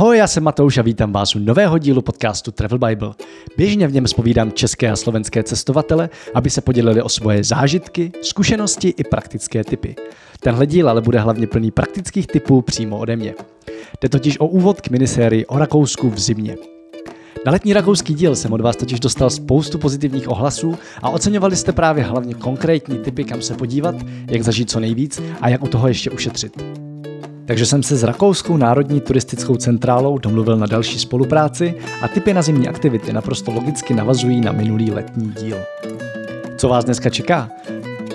Ahoj, já jsem Matouš a vítám vás u nového dílu podcastu Travel Bible. Běžně v něm zpovídám české a slovenské cestovatele, aby se podělili o svoje zážitky, zkušenosti i praktické tipy. Tenhle díl ale bude hlavně plný praktických tipů přímo ode mě. Jde totiž o úvod k minisérii o Rakousku v zimě. Na letní rakouský díl jsem od vás totiž dostal spoustu pozitivních ohlasů a oceňovali jste právě hlavně konkrétní tipy, kam se podívat, jak zažít co nejvíc a jak u toho ještě ušetřit. Takže jsem se s Rakouskou národní turistickou centrálou domluvil na další spolupráci a tipy na zimní aktivity naprosto logicky navazují na minulý letní díl. Co vás dneska čeká?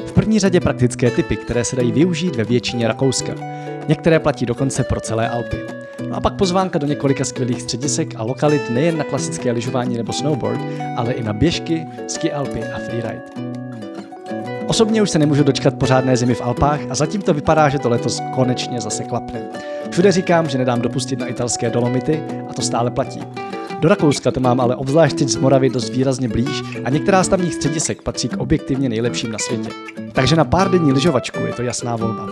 V první řadě praktické tipy, které se dají využít ve většině Rakouska. Některé platí dokonce pro celé Alpy. No a pak pozvánka do několika skvělých středisek a lokalit nejen na klasické lyžování nebo snowboard, ale i na běžky, ski alpy a freeride. Osobně už se nemůžu dočkat pořádné zimy v Alpách a zatím to vypadá, že to letos konečně zase klapne. Všude říkám, že nedám dopustit na italské Dolomity a to stále platí. Do Rakouska to mám ale obzvlášť z Moravy dost výrazně blíž a některá z tamních středisek patří k objektivně nejlepším na světě. Takže na párdenní lyžovačku je to jasná volba.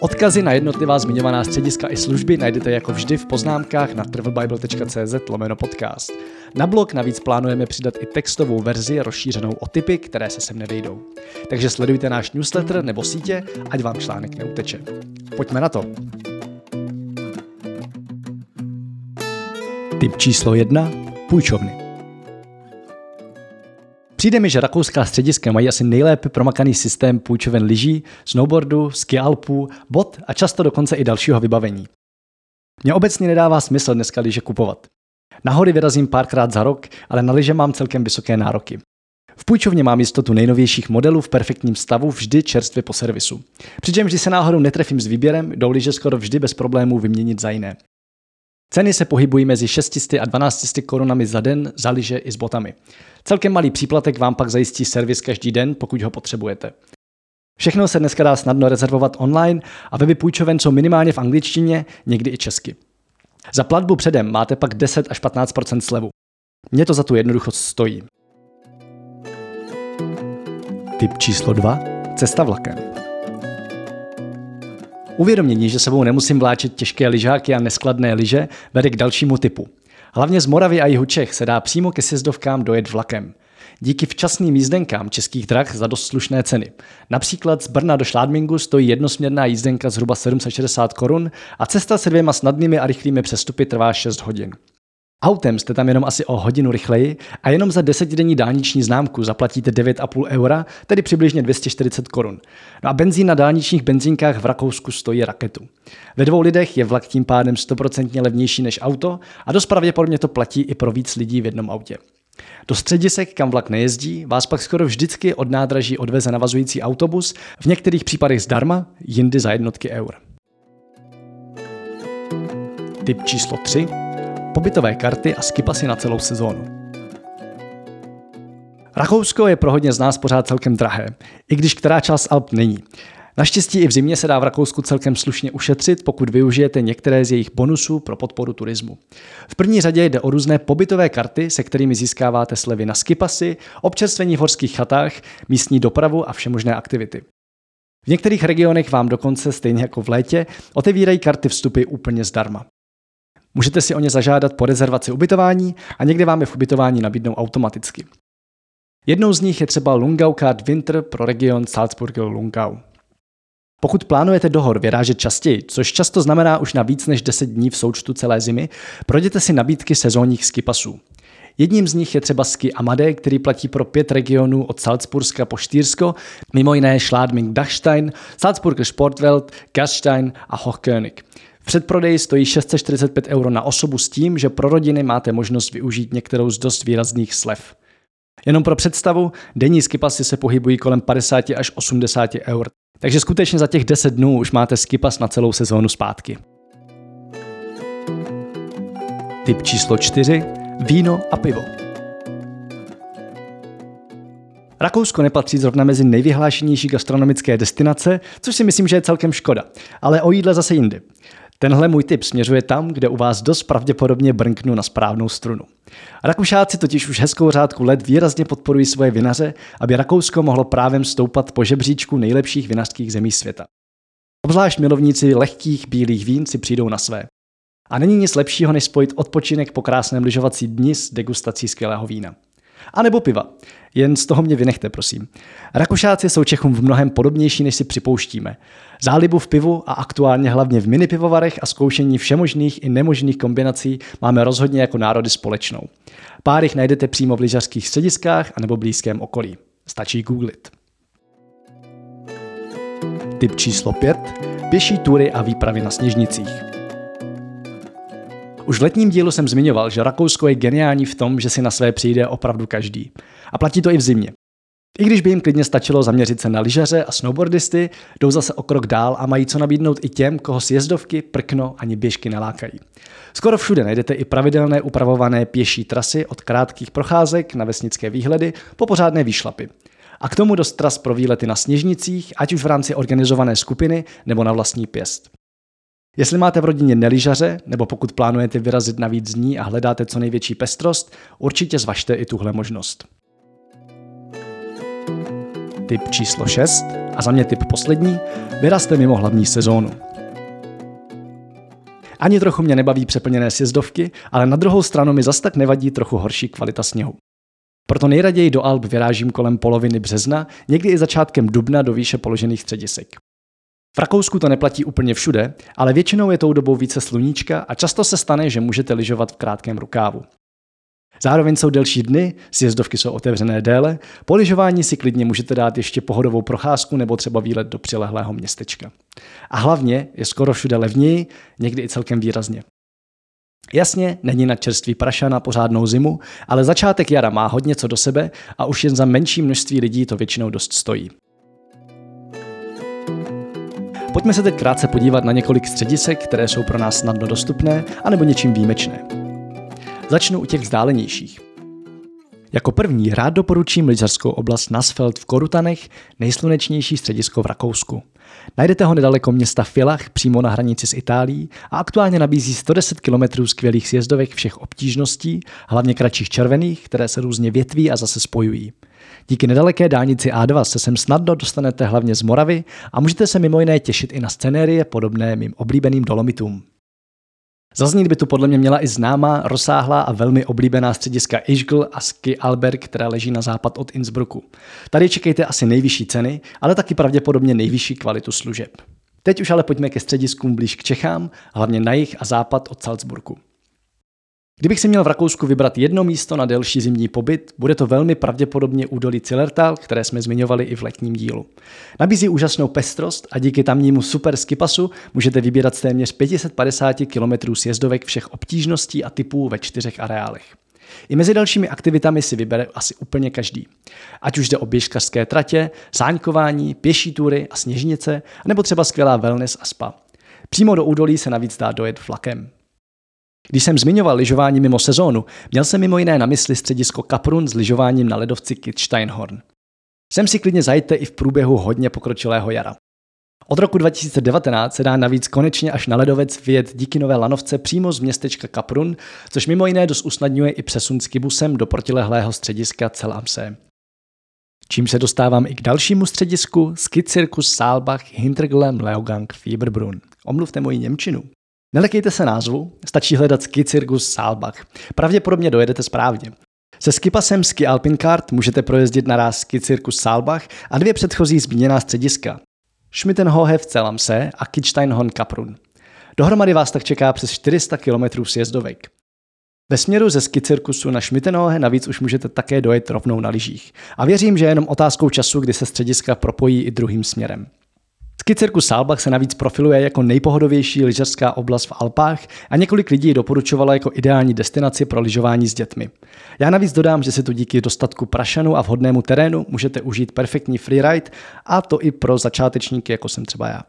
Odkazy na jednotlivá zmiňovaná střediska i služby najdete jako vždy v poznámkách na travelbible.cz/podcast. Na blog navíc plánujeme přidat i textovou verzi rozšířenou o tipy, které se sem nevejdou. Takže sledujte náš newsletter nebo sítě, ať vám článek neuteče. Pojďme na to. Tip číslo 1. Půjčovny. Přijde mi, že rakouská střediska mají asi nejlépe promakaný systém půjčoven lyží, snowboardu, ski alpů, bot a často dokonce i dalšího vybavení. Mně obecně nedává smysl dneska lyže kupovat. Na hory vyrazím párkrát za rok, ale na lyže mám celkem vysoké nároky. V půjčovně mám jistotu nejnovějších modelů v perfektním stavu vždy čerstvě po servisu. Přičemž když se náhodou netrefím s výběrem, jdou lyže skoro vždy bez problémů vyměnit za jiné. Ceny se pohybují mezi 600 a 1200 korunami za den za lyže i s botami. Celkem malý příplatek vám pak zajistí servis každý den, pokud ho potřebujete. Všechno se dneska dá snadno rezervovat online a weby půjčoven jsou minimálně v angličtině, někdy i česky. Za platbu předem máte pak 10 až 15% slevu. Mně to za tu jednoduchost stojí. Tip číslo 2. Cesta vlakem. Uvědomění, že sebou nemusím vláčet těžké lyžáky a neskladné lyže, vede k dalšímu tipu. Hlavně z Moravy a jihu Čech se dá přímo ke sjezdovkám dojet vlakem. Díky včasným jízdenkám českých drah za dost slušné ceny. Například z Brna do Schladmingu stojí jednosměrná jízdenka zhruba 760 korun a cesta se dvěma snadnými a rychlými přestupy trvá 6 hodin. Autem jste tam jenom asi o hodinu rychleji a jenom za 10denní dálniční známku zaplatíte 9,5 €, tedy přibližně 240 korun. No a benzín na dálničních benzínkách v Rakousku stojí raketu. Ve dvou lidech je vlak tím pádem 100% levnější než auto a dost pravděpodobně to platí i pro víc lidí v jednom autě. Do středisek, kam vlak nejezdí, vás pak skoro vždycky od nádraží odveze navazující autobus, v některých případech zdarma, jindy za jednotky eur. Tip číslo 3. Pobytové karty a skipasy na celou sezónu. Rakousko je pro hodně z nás pořád celkem drahé, i když která část Alp není. Naštěstí i v zimě se dá v Rakousku celkem slušně ušetřit, pokud využijete některé z jejich bonusů pro podporu turismu. V první řadě jde o různé pobytové karty, se kterými získáváte slevy na skipasy, občerstvení v horských chatách, místní dopravu a všemožné aktivity. V některých regionech vám dokonce, stejně jako v létě, otevírají karty vstupy úplně zdarma. Můžete si o ně zažádat po rezervaci ubytování a někde vám je v ubytování nabídnou automaticky. Jednou z nich je třeba Lungau Card Winter pro region Salzburg-Lungau. Pokud plánujete do hor vyrážet častěji, což často znamená už na víc než 10 dní v součtu celé zimy, projděte si nabídky sezónních skipasů. Jedním z nich je třeba Ski Amadé, který platí pro 5 regionů od Salzburska po Štýrsko, mimo jiné Schladming-Dachstein, Salzburg-Sportwelt, Gastein a Hochkönig. Předprodej stojí 645 € na osobu s tím, že pro rodiny máte možnost využít některou z dost výrazných slev. Jenom pro představu, denní skipasy se pohybují kolem 50 až 80 €, takže skutečně za těch 10 dnů už máte skipas na celou sezónu zpátky. Tip číslo 4. Víno a pivo. Rakousko nepatří zrovna mezi nejvyhlášenější gastronomické destinace, což si myslím, že je celkem škoda, ale o jídle zase jindy. Tenhle můj tip směřuje tam, kde u vás dost pravděpodobně brnknu na správnou strunu. Rakušáci totiž už hezkou řádku let výrazně podporují svoje vinaře, aby Rakousko mohlo právem stoupat po žebříčku nejlepších vinařských zemí světa. Obzvlášť milovníci lehkých bílých vín si přijdou na své. A není nic lepšího, než spojit odpočinek po krásném lyžovací dni s degustací skvělého vína. A nebo piva. Jen z toho mě vynechte, prosím. Rakušáci jsou Čechům v mnohem podobnější, než si připouštíme. Zálibu v pivu a aktuálně hlavně v minipivovarech a zkoušení všemožných i nemožných kombinací máme rozhodně jako národy společnou. Pár jich najdete přímo v lyžařských střediskách anebo blízkém okolí. Stačí googlit. Tip číslo 5. Pěší tury a výpravy na sněžnicích. Už v letním dílu jsem zmiňoval, že Rakousko je geniální v tom, že si na své přijde opravdu každý. A platí to i v zimě. I když by jim klidně stačilo zaměřit se na lyžaře a snowboardisty, jdou zase o krok dál a mají co nabídnout i těm, koho sjezdovky, prkno ani běžky nelákají. Skoro všude najdete i pravidelné upravované pěší trasy od krátkých procházek na vesnické výhledy po pořádné výšlapy. A k tomu dost tras pro výlety na sněžnicích, ať už v rámci organizované skupiny nebo na vlastní pěst. Jestli máte v rodině nelyžaře, nebo pokud plánujete vyrazit na víc dní a hledáte co největší pestrost, určitě zvažte i tuhle možnost. Tip číslo 6, a za mě tip poslední, vyrazte mimo hlavní sezónu. Ani trochu mě nebaví přeplněné sjezdovky, ale na druhou stranu mi zas tak nevadí trochu horší kvalita sněhu. Proto nejraději do Alp vyrážím kolem poloviny března, někdy i začátkem dubna do výše položených středisek. V Rakousku to neplatí úplně všude, ale většinou je tou dobou více sluníčka a často se stane, že můžete lyžovat v krátkém rukávu. Zároveň jsou delší dny, sjezdovky jsou otevřené déle, po lyžování si klidně můžete dát ještě pohodovou procházku nebo třeba výlet do přilehlého městečka. A hlavně je skoro všude levněji, někdy i celkem výrazně. Jasně, není na čerstvý prašan na pořádnou zimu, ale začátek jara má hodně co do sebe a už jen za menší množství lidí to většinou dost stojí. Pojďme se teď krátce podívat na několik středisek, které jsou pro nás snadno dostupné anebo něčím výjimečné. Začnu u těch vzdálenějších. Jako první rád doporučím lyžařskou oblast Nassfeld v Korutanech, nejslunečnější středisko v Rakousku. Najdete ho nedaleko města Filach, přímo na hranici s Itálií a aktuálně nabízí 110 km skvělých sjezdovek všech obtížností, hlavně kratších červených, které se různě větví a zase spojují. Díky nedaleké dálnici A2 se sem snadno dostanete hlavně z Moravy a můžete se mimo jiné těšit i na scenérie podobné mým oblíbeným Dolomitům. Zaznít by tu podle mě měla i známá, rozsáhlá a velmi oblíbená střediska Ischgl a Ski Alpin Card, která leží na západ od Innsbrucku. Tady čekejte asi nejvyšší ceny, ale taky pravděpodobně nejvyšší kvalitu služeb. Teď už ale pojďme ke střediskům blíž k Čechám, hlavně na jih a západ od Salzburgu. Kdybych si měl v Rakousku vybrat jedno místo na delší zimní pobyt, bude to velmi pravděpodobně údolí Zillertal, které jsme zmiňovali i v letním dílu. Nabízí úžasnou pestrost a díky tamnímu super skipasu můžete vybírat z téměř 550 km sjezdovek všech obtížností a typů ve 4 areálech. I mezi dalšími aktivitami si vybere asi úplně každý. Ať už jde o běžkařské tratě, sáňkování, pěší tury a sněžnice, nebo třeba skvělá wellness a spa. Přímo do údolí se navíc dá dojet vlakem. Když jsem zmiňoval lyžování mimo sezónu, měl jsem mimo jiné na mysli středisko Kaprun s lyžováním na ledovci Kitzsteinhorn. Sem si klidně zajďte i v průběhu hodně pokročilého jara. Od roku 2019 se dá navíc konečně až na ledovec vyjet díky nové lanovce přímo z městečka Kaprun, což mimo jiné dost usnadňuje i přesun skibusem do protilehlého střediska Zell am See. Čím se dostávám i k dalšímu středisku Skicircus Saalbach Hinterglemm Leogang Fieberbrunn. Omluvte moji němčinu. Nelekejte se názvu, stačí hledat Skicircus Saalbach. Pravděpodobně dojedete správně. Se skipasem Ski Alpin Card můžete projezdit naráz Skicircus Saalbach a dvě předchozí zmíněná střediska. Schmittenhöhe v Zell am See a Kitzsteinhorn Kaprun. Dohromady vás tak čeká přes 400 km sjezdovek. Ve směru ze Skicircusu na Schmittenhöhe navíc už můžete také dojet rovnou na lyžích. A věřím, že je jenom otázkou času, kdy se střediska propojí i druhým směrem. Skicircus Saalbach se navíc profiluje jako nejpohodovější lyžařská oblast v Alpách a několik lidí doporučovalo jako ideální destinaci pro lyžování s dětmi. Já navíc dodám, že si tu díky dostatku prašanu a vhodnému terénu můžete užít perfektní freeride a to i pro začátečníky, jako jsem třeba já.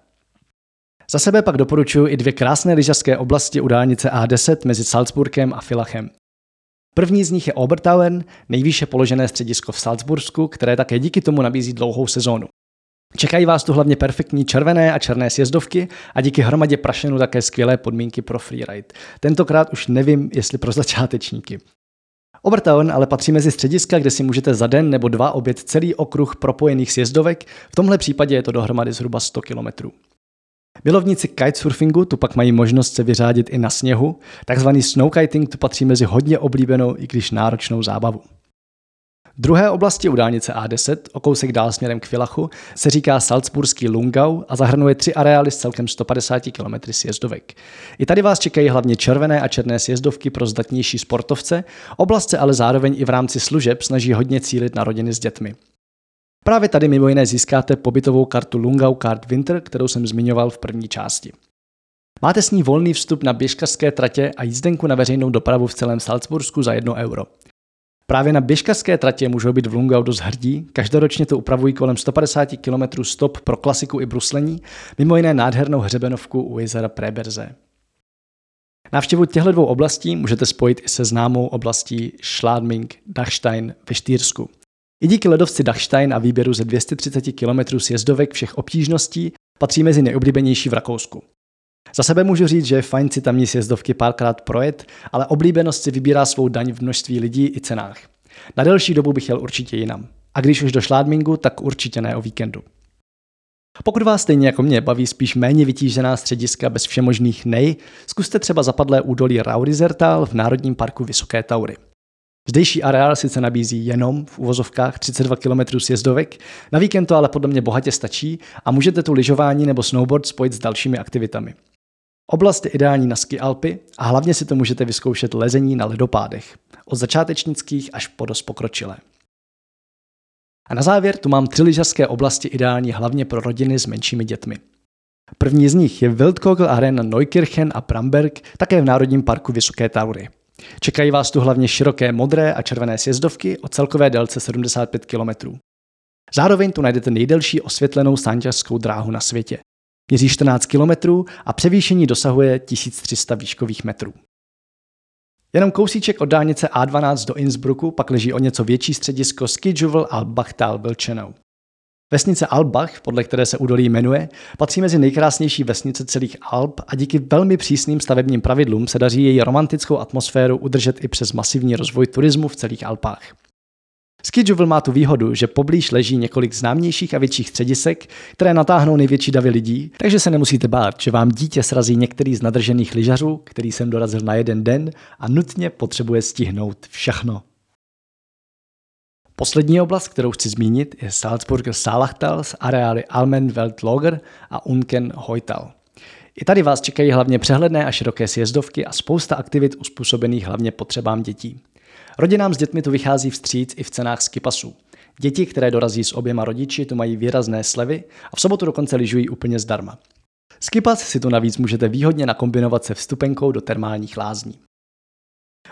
Za sebe pak doporučuji i dvě krásné lyžařské oblasti u dálnice A10 mezi Salzburgem a Filachem. První z nich je Obertauern, nejvýše položené středisko v Salzbursku, které také díky tomu nabízí dlouhou sezónu. Čekají vás tu hlavně perfektní červené a černé sjezdovky a díky hromadě prašenu také skvělé podmínky pro freeride. Tentokrát už nevím, jestli pro začátečníky. Obertauern ale patří mezi střediska, kde si můžete za den nebo dva objet celý okruh propojených sjezdovek, v tomhle případě je to dohromady zhruba 100 km. Milovníci kitesurfingu tu pak mají možnost se vyřádit i na sněhu, takzvaný snowkiting tu patří mezi hodně oblíbenou, i když náročnou zábavu. Druhé oblasti u dálnice A10, o kousek dál směrem k Filachu, se říká Salzburský Lungau a zahrnuje 3 areály s celkem 150 km sjezdovek. I tady vás čekají hlavně červené a černé sjezdovky pro zdatnější sportovce, oblast se ale zároveň i v rámci služeb snaží hodně cílit na rodiny s dětmi. Právě tady mimo jiné získáte pobytovou kartu Lungau Card Winter, kterou jsem zmiňoval v první části. Máte s ní volný vstup na běžkařské tratě a jízdenku na veřejnou dopravu v celém Salzbursku za 1 euro. Právě na běžkařské tratě můžou být v Lungau dost hrdí, každoročně to upravují kolem 150 km stop pro klasiku i bruslení, mimo jiné nádhernou hřebenovku u jezera Preberze. Návštěvu těchto dvou oblastí můžete spojit i se známou oblastí Schladming-Dachstein ve Štýrsku. I díky ledovci Dachstein a výběru ze 230 km sjezdovek všech obtížností patří mezi nejoblíbenější v Rakousku. Za sebe můžu říct, že je fajn si tamní sjezdovky párkrát projet, ale oblíbenost si vybírá svou daň v množství lidí i cenách. Na delší dobu bych jel určitě jinam. A když už do Schladmingu, tak určitě ne o víkendu. Pokud vás stejně jako mě baví spíš méně vytížená střediska bez všemožných nej, zkuste třeba zapadlé údolí Raurisertal v Národním parku Vysoké Taury. Zdejší areál sice nabízí jenom v uvozovkách 32 km sjezdovek, na víkend to ale podle mě bohatě stačí a můžete tu lyžování nebo snowboard spojit s dalšími aktivitami. Oblast je ideální na Ski Alpy a hlavně si to můžete vyzkoušet lezení na ledopádech, od začátečnických až po dost pokročilé. A na závěr tu mám 3 lyžařské oblasti ideální hlavně pro rodiny s menšími dětmi. První z nich je Wildkogel Arena Neukirchen a Bramberg, také v Národním parku Vysoké Taury. Čekají vás tu hlavně široké modré a červené sjezdovky o celkové délce 75 km. Zároveň tu najdete nejdelší osvětlenou sáňťařskou dráhu na světě. Měří 14 km a převýšení dosahuje 1300 výškových metrů. Jenom kousíček od dálnice A12 do Innsbrucku pak leží o něco větší středisko Ski Juwel Alpbachtal Wildschönau. Vesnice Alpbach, podle které se údolí jmenuje, patří mezi nejkrásnější vesnice celých Alp a díky velmi přísným stavebním pravidlům se daří její romantickou atmosféru udržet i přes masivní rozvoj turismu v celých Alpách. Ski Juwel má tu výhodu, že poblíž leží několik známějších a větších středisek, které natáhnou největší davy lidí, takže se nemusíte bát, že vám dítě srazí některý z nadržených lyžařů, který sem dorazil na jeden den a nutně potřebuje stihnout všechno. Poslední oblast, kterou chci zmínit, je Salzburg-Sportwelt Salachtal s areály Almenweltlager a Unken-Hoytal. I tady vás čekají hlavně přehledné a široké sjezdovky a spousta aktivit uspůsobených hlavně potřebám dětí. Rodinám s dětmi tu vychází vstříc i v cenách skipasů. Děti, které dorazí s oběma rodiči, tu mají výrazné slevy a v sobotu dokonce lyžují úplně zdarma. Skipas si tu navíc můžete výhodně nakombinovat se vstupenkou do termálních lázní.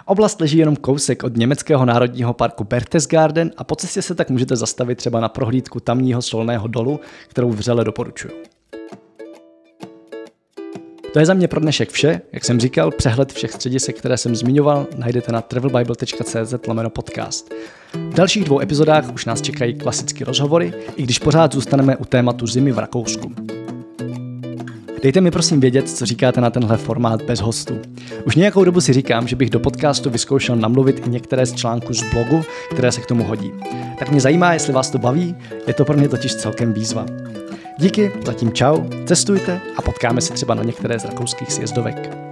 Oblast leží jenom kousek od německého národního parku Berchtesgaden a po cestě se tak můžete zastavit třeba na prohlídku tamního solného dolu, kterou vřele doporučuju. To je za mě pro dnešek vše. Jak jsem říkal, přehled všech středisek, které jsem zmiňoval, najdete na travelbible.cz/podcast. V dalších 2 epizodách už nás čekají klasické rozhovory, i když pořád zůstaneme u tématu zimy v Rakousku. Dejte mi prosím vědět, co říkáte na tenhle formát bez hostů. Už nějakou dobu si říkám, že bych do podcastu vyzkoušel namluvit i některé z článků z blogu, které se k tomu hodí. Tak mě zajímá, jestli vás to baví, je to pro mě totiž celkem výzva. Díky, zatím čau, cestujte a potkáme se třeba na některé z rakouských sjezdovek.